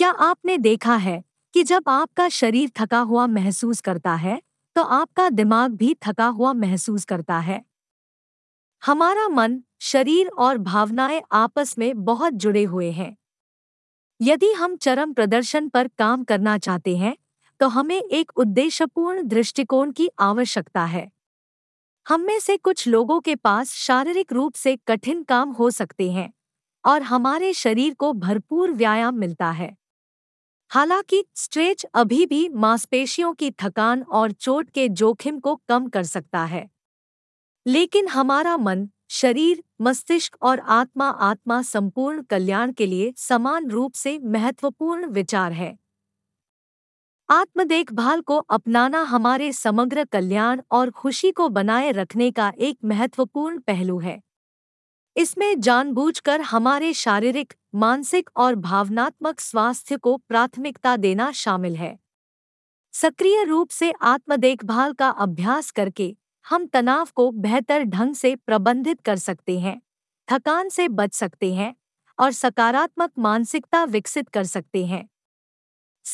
क्या आपने देखा है कि जब आपका शरीर थका हुआ महसूस करता है तो आपका दिमाग भी थका हुआ महसूस करता है। हमारा मन, शरीर और भावनाएं आपस में बहुत जुड़े हुए हैं। यदि हम चरम प्रदर्शन पर काम करना चाहते हैं तो हमें एक उद्देश्यपूर्ण दृष्टिकोण की आवश्यकता है। हम में से कुछ लोगों के पास शारीरिक रूप से कठिन काम हो सकते हैं और हमारे शरीर को भरपूर व्यायाम मिलता है। हालांकि स्ट्रेच अभी भी मांसपेशियों की थकान और चोट के जोखिम को कम कर सकता है, लेकिन हमारा मन, शरीर, मस्तिष्क और आत्मा संपूर्ण कल्याण के लिए समान रूप से महत्वपूर्ण विचार है। आत्म देखभाल को अपनाना हमारे समग्र कल्याण और खुशी को बनाए रखने का एक महत्वपूर्ण पहलू है। इसमें जानबूझकर हमारे शारीरिक, मानसिक और भावनात्मक स्वास्थ्य को प्राथमिकता देना शामिल है। सक्रिय रूप से आत्म देखभाल का अभ्यास करके हम तनाव को बेहतर ढंग से प्रबंधित कर सकते हैं, थकान से बच सकते हैं और सकारात्मक मानसिकता विकसित कर सकते हैं।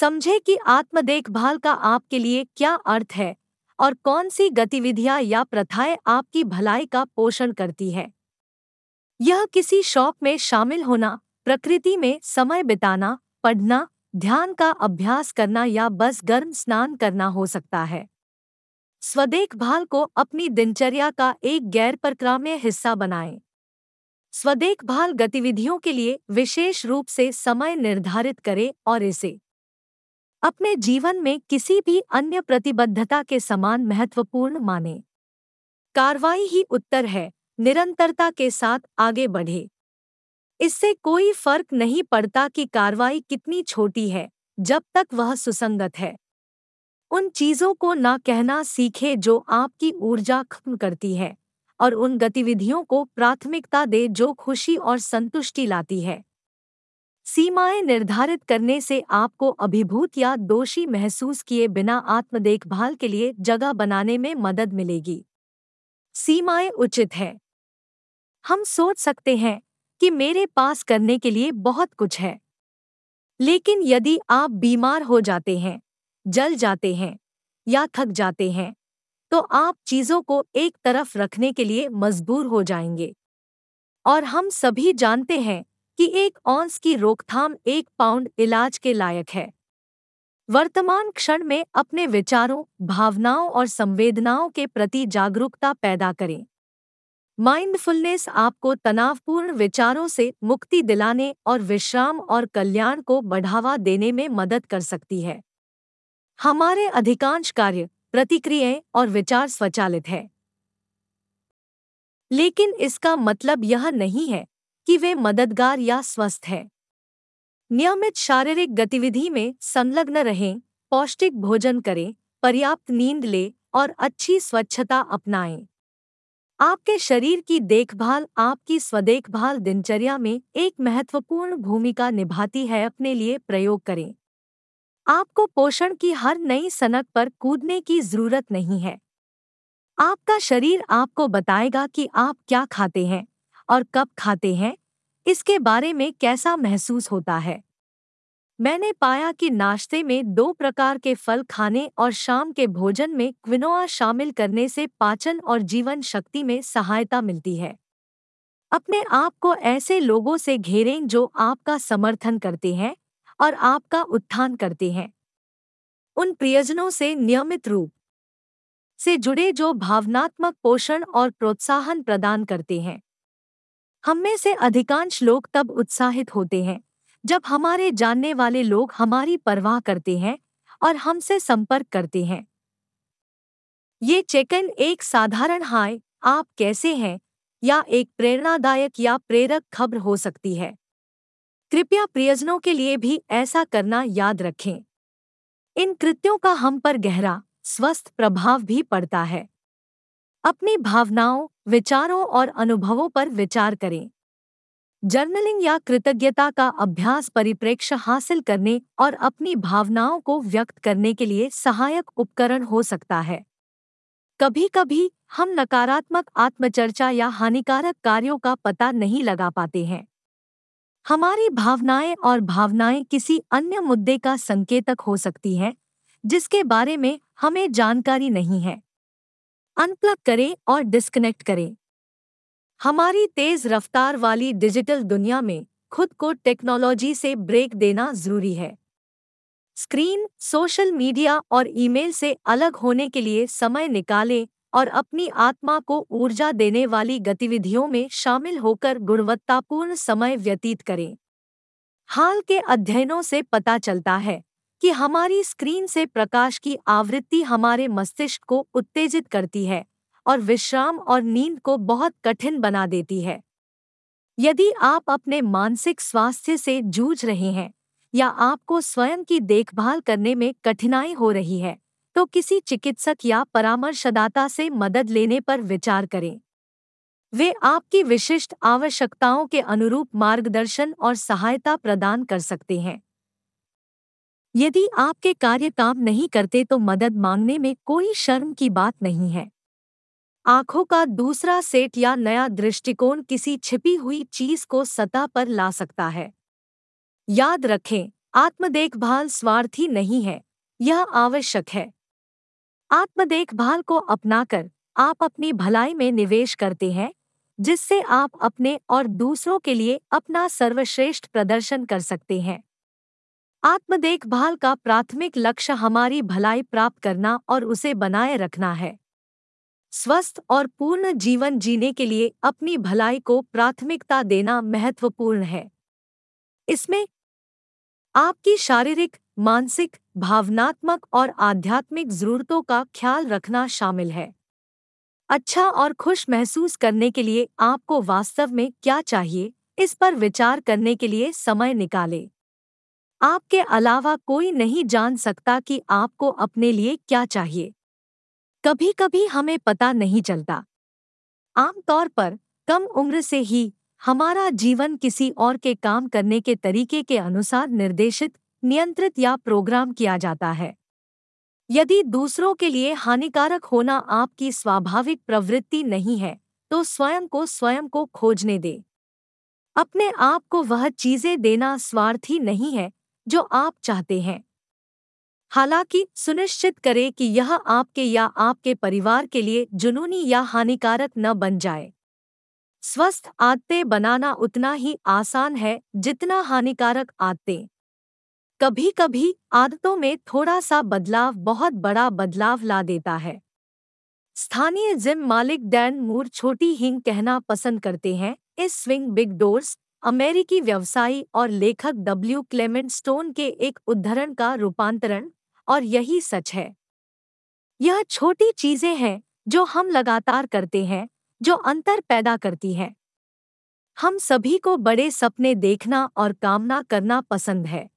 समझें कि आत्म देखभाल का आपके लिए क्या अर्थ है और कौन सी गतिविधियां या प्रथाएं आपकी भलाई का पोषण करती है। यह किसी शौक में शामिल होना, प्रकृति में समय बिताना, पढ़ना, ध्यान का अभ्यास करना या बस गर्म स्नान करना हो सकता है। स्वदेखभाल को अपनी दिनचर्या का एक गैरपरिक्राम्य हिस्सा बनाएं। स्वदेखभाल गतिविधियों के लिए विशेष रूप से समय निर्धारित करें और इसे अपने जीवन में किसी भी अन्य प्रतिबद्धता के समान महत्वपूर्ण मानें। कार्रवाई ही उत्तर है, निरंतरता के साथ आगे बढ़े। इससे कोई फर्क नहीं पड़ता कि कार्रवाई कितनी छोटी है, जब तक वह सुसंगत है। उन चीजों को ना कहना सीखें जो आपकी ऊर्जा खत्म करती है और उन गतिविधियों को प्राथमिकता दें जो खुशी और संतुष्टि लाती है। सीमाएं निर्धारित करने से आपको अभिभूत या दोषी महसूस किए बिना आत्म देखभाल के लिए जगह बनाने में मदद मिलेगी। सीमाएं उचित हैं। हम सोच सकते हैं कि मेरे पास करने के लिए बहुत कुछ है, लेकिन यदि आप बीमार हो जाते हैं, जल जाते हैं या थक जाते हैं तो आप चीज़ों को एक तरफ रखने के लिए मजबूर हो जाएंगे। और हम सभी जानते हैं कि 1 औंस की रोकथाम 1 पाउंड इलाज के लायक है। वर्तमान क्षण में अपने विचारों, भावनाओं और संवेदनाओं के प्रति जागरूकता पैदा करें। माइंडफुलनेस आपको तनावपूर्ण विचारों से मुक्ति दिलाने और विश्राम और कल्याण को बढ़ावा देने में मदद कर सकती है। हमारे अधिकांश कार्य, प्रतिक्रियाएं और विचार स्वचालित हैं, लेकिन इसका मतलब यह नहीं है कि वे मददगार या स्वस्थ हैं। नियमित शारीरिक गतिविधि में संलग्न रहें, पौष्टिक भोजन करें, पर्याप्त नींद लें और अच्छी स्वच्छता अपनाएं। आपके शरीर की देखभाल आपकी स्वदेखभाल दिनचर्या में एक महत्वपूर्ण भूमिका निभाती है। अपने लिए प्रयोग करें। आपको पोषण की हर नई सनक पर कूदने की जरूरत नहीं है। आपका शरीर आपको बताएगा कि आप क्या खाते हैं और कब खाते हैं, इसके बारे में कैसा महसूस होता है। मैंने पाया कि नाश्ते में 2 प्रकार के फल खाने और शाम के भोजन में क्विनोआ शामिल करने से पाचन और जीवन शक्ति में सहायता मिलती है। अपने आप को ऐसे लोगों से घेरें जो आपका समर्थन करते हैं और आपका उत्थान करते हैं। उन प्रियजनों से नियमित रूप से जुड़े जो भावनात्मक पोषण और प्रोत्साहन प्रदान करते हैं। हम में से अधिकांश लोग तब उत्साहित होते हैं जब हमारे जानने वाले लोग हमारी परवाह करते हैं और हमसे संपर्क करते हैं। ये चेक-इन एक साधारण हाय, आप कैसे हैं, या एक प्रेरणादायक या प्रेरक खबर हो सकती है। कृपया प्रियजनों के लिए भी ऐसा करना याद रखें। इन कृत्यों का हम पर गहरा, स्वस्थ प्रभाव भी पड़ता है। अपनी भावनाओं, विचारों और अनुभवों पर विचार करें। जर्नलिंग या कृतज्ञता का अभ्यास परिप्रेक्ष्य हासिल करने और अपनी भावनाओं को व्यक्त करने के लिए सहायक उपकरण हो सकता है। कभी-कभी हम नकारात्मक आत्मचर्चा या हानिकारक कार्यों का पता नहीं लगा पाते हैं। हमारी भावनाएं और भावनाएं किसी अन्य मुद्दे का संकेतक हो सकती हैं जिसके बारे में हमें जानकारी नहीं है। अनप्लग करें और डिस्कनेक्ट करें। हमारी तेज रफ्तार वाली डिजिटल दुनिया में खुद को टेक्नोलॉजी से ब्रेक देना जरूरी है। स्क्रीन, सोशल मीडिया और ईमेल से अलग होने के लिए समय निकालें और अपनी आत्मा को ऊर्जा देने वाली गतिविधियों में शामिल होकर गुणवत्तापूर्ण समय व्यतीत करें। हाल के अध्ययनों से पता चलता है कि हमारी स्क्रीन से प्रकाश की आवृत्ति हमारे मस्तिष्क को उत्तेजित करती है और विश्राम और नींद को बहुत कठिन बना देती है। यदि आप अपने मानसिक स्वास्थ्य से जूझ रहे हैं या आपको स्वयं की देखभाल करने में कठिनाई हो रही है तो किसी चिकित्सक या परामर्शदाता से मदद लेने पर विचार करें। वे आपकी विशिष्ट आवश्यकताओं के अनुरूप मार्गदर्शन और सहायता प्रदान कर सकते हैं। यदि आपके कार्य काम नहीं करते तो मदद मांगने में कोई शर्म की बात नहीं है। आँखों का दूसरा सेट या नया दृष्टिकोण किसी छिपी हुई चीज को सतह पर ला सकता है। याद रखें, आत्मदेखभाल स्वार्थी नहीं है, यह आवश्यक है। आत्मदेखभाल को अपनाकर आप अपनी भलाई में निवेश करते हैं जिससे आप अपने और दूसरों के लिए अपना सर्वश्रेष्ठ प्रदर्शन कर सकते हैं। आत्मदेखभाल का प्राथमिक लक्ष्य हमारी भलाई प्राप्त करना और उसे बनाए रखना है। स्वस्थ और पूर्ण जीवन जीने के लिए अपनी भलाई को प्राथमिकता देना महत्वपूर्ण है। इसमें आपकी शारीरिक, मानसिक, भावनात्मक और आध्यात्मिक जरूरतों का ख्याल रखना शामिल है। अच्छा और खुश महसूस करने के लिए आपको वास्तव में क्या चाहिए, इस पर विचार करने के लिए समय निकालें। आपके अलावा कोई नहीं जान सकता कि आपको अपने लिए क्या चाहिए। कभी कभी हमें पता नहीं चलता। आमतौर पर कम उम्र से ही हमारा जीवन किसी और के काम करने के तरीके के अनुसार निर्देशित, नियंत्रित या प्रोग्राम किया जाता है। यदि दूसरों के लिए हानिकारक होना आपकी स्वाभाविक प्रवृत्ति नहीं है तो स्वयं को खोजने दें। अपने आप को वह चीजें देना स्वार्थी नहीं है जो आप चाहते हैं। हालांकि सुनिश्चित करें कि यह आपके या आपके परिवार के लिए जुनूनी या हानिकारक न बन जाए। स्वस्थ आदतें बनाना उतना ही आसान है जितना हानिकारक आदतें। कभी कभी आदतों में थोड़ा सा बदलाव बहुत बड़ा बदलाव ला देता है। स्थानीय जिम मालिक डैन मूर छोटी हिंग कहना पसंद करते हैं, इस स्विंग बिग डोर्स अमेरिकी व्यवसायी और लेखक W. क्लेमेंट स्टोन के एक उद्धरण का रूपांतरण, और यही सच है। यह छोटी चीजें हैं जो हम लगातार करते हैं जो अंतर पैदा करती हैं। हम सभी को बड़े सपने देखना और कामना करना पसंद है,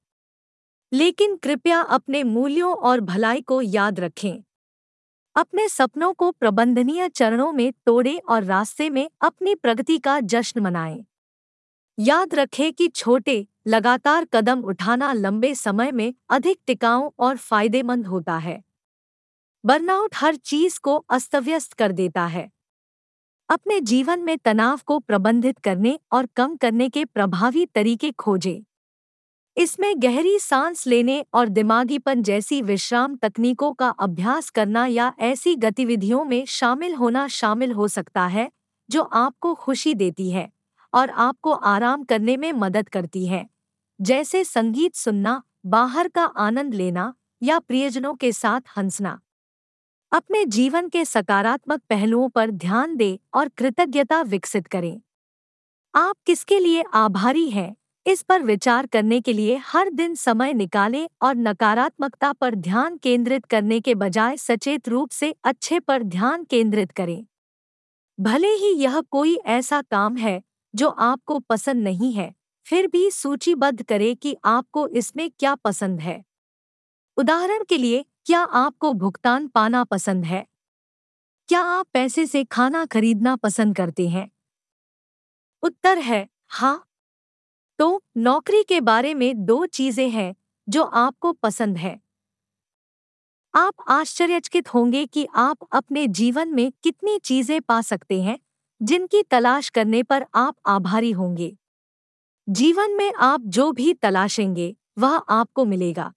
लेकिन कृपया अपने मूल्यों और भलाई को याद रखें। अपने सपनों को प्रबंधनीय चरणों में तोड़ें और रास्ते में अपनी प्रगति का जश्न मनाएं। याद रखें कि छोटे, लगातार कदम उठाना लंबे समय में अधिक टिकाऊ और फायदेमंद होता है। बर्नआउट हर चीज को अस्तव्यस्त कर देता है। अपने जीवन में तनाव को प्रबंधित करने और कम करने के प्रभावी तरीके खोजें। इसमें गहरी सांस लेने और दिमागीपन जैसी विश्राम तकनीकों का अभ्यास करना या ऐसी गतिविधियों में शामिल होना शामिल हो सकता है जो आपको खुशी देती है और आपको आराम करने में मदद करती है, जैसे संगीत सुनना, बाहर का आनंद लेना या प्रियजनों के साथ हंसना। अपने जीवन के सकारात्मक पहलुओं पर ध्यान दें और कृतज्ञता विकसित करें। आप किसके लिए आभारी हैं, इस पर विचार करने के लिए हर दिन समय निकालें और नकारात्मकता पर ध्यान केंद्रित करने के बजाय सचेत रूप से अच्छे पर ध्यान केंद्रित करें। भले ही यह कोई ऐसा काम है जो आपको पसंद नहीं है, फिर भी सूचीबद्ध करें कि आपको इसमें क्या पसंद है। उदाहरण के लिए, क्या आपको भुगतान पाना पसंद है? क्या आप पैसे से खाना खरीदना पसंद करते हैं? उत्तर है हाँ। तो नौकरी के बारे में दो चीजें हैं जो आपको पसंद है। आप आश्चर्यचकित होंगे कि आप अपने जीवन में कितनी चीजें पा सकते हैं जिनकी तलाश करने पर आप आभारी होंगे। जीवन में आप जो भी तलाशेंगे वह आपको मिलेगा।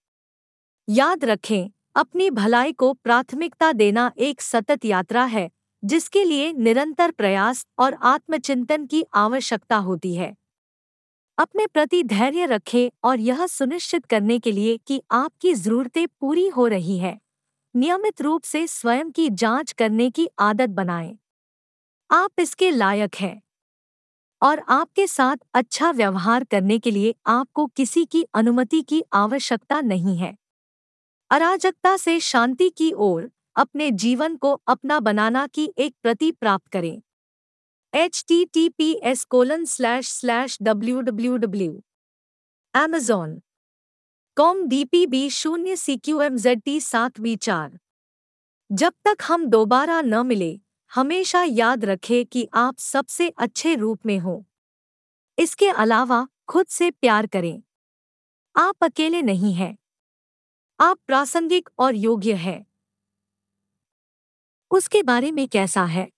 याद रखें, अपनी भलाई को प्राथमिकता देना एक सतत यात्रा है जिसके लिए निरंतर प्रयास और आत्मचिंतन की आवश्यकता होती है। अपने प्रति धैर्य रखें और यह सुनिश्चित करने के लिए कि आपकी ज़रूरतें पूरी हो रही हैं, नियमित रूप से स्वयं की जांच करने की आदत बनाएं। आप इसके लायक हैं और आपके साथ अच्छा व्यवहार करने के लिए आपको किसी की अनुमति की आवश्यकता नहीं है। अराजकता से शांति की ओर अपने जीवन को अपना बनाना की एक प्रति प्राप्त करें। https://www.amazon.com/dpb0cqmzt7v4। जब तक हम दोबारा न मिले, हमेशा याद रखें कि आप सबसे अच्छे रूप में हो। इसके अलावा खुद से प्यार करें। आप अकेले नहीं हैं। आप प्रासंगिक और योग्य हैं। उसके बारे में कैसा है?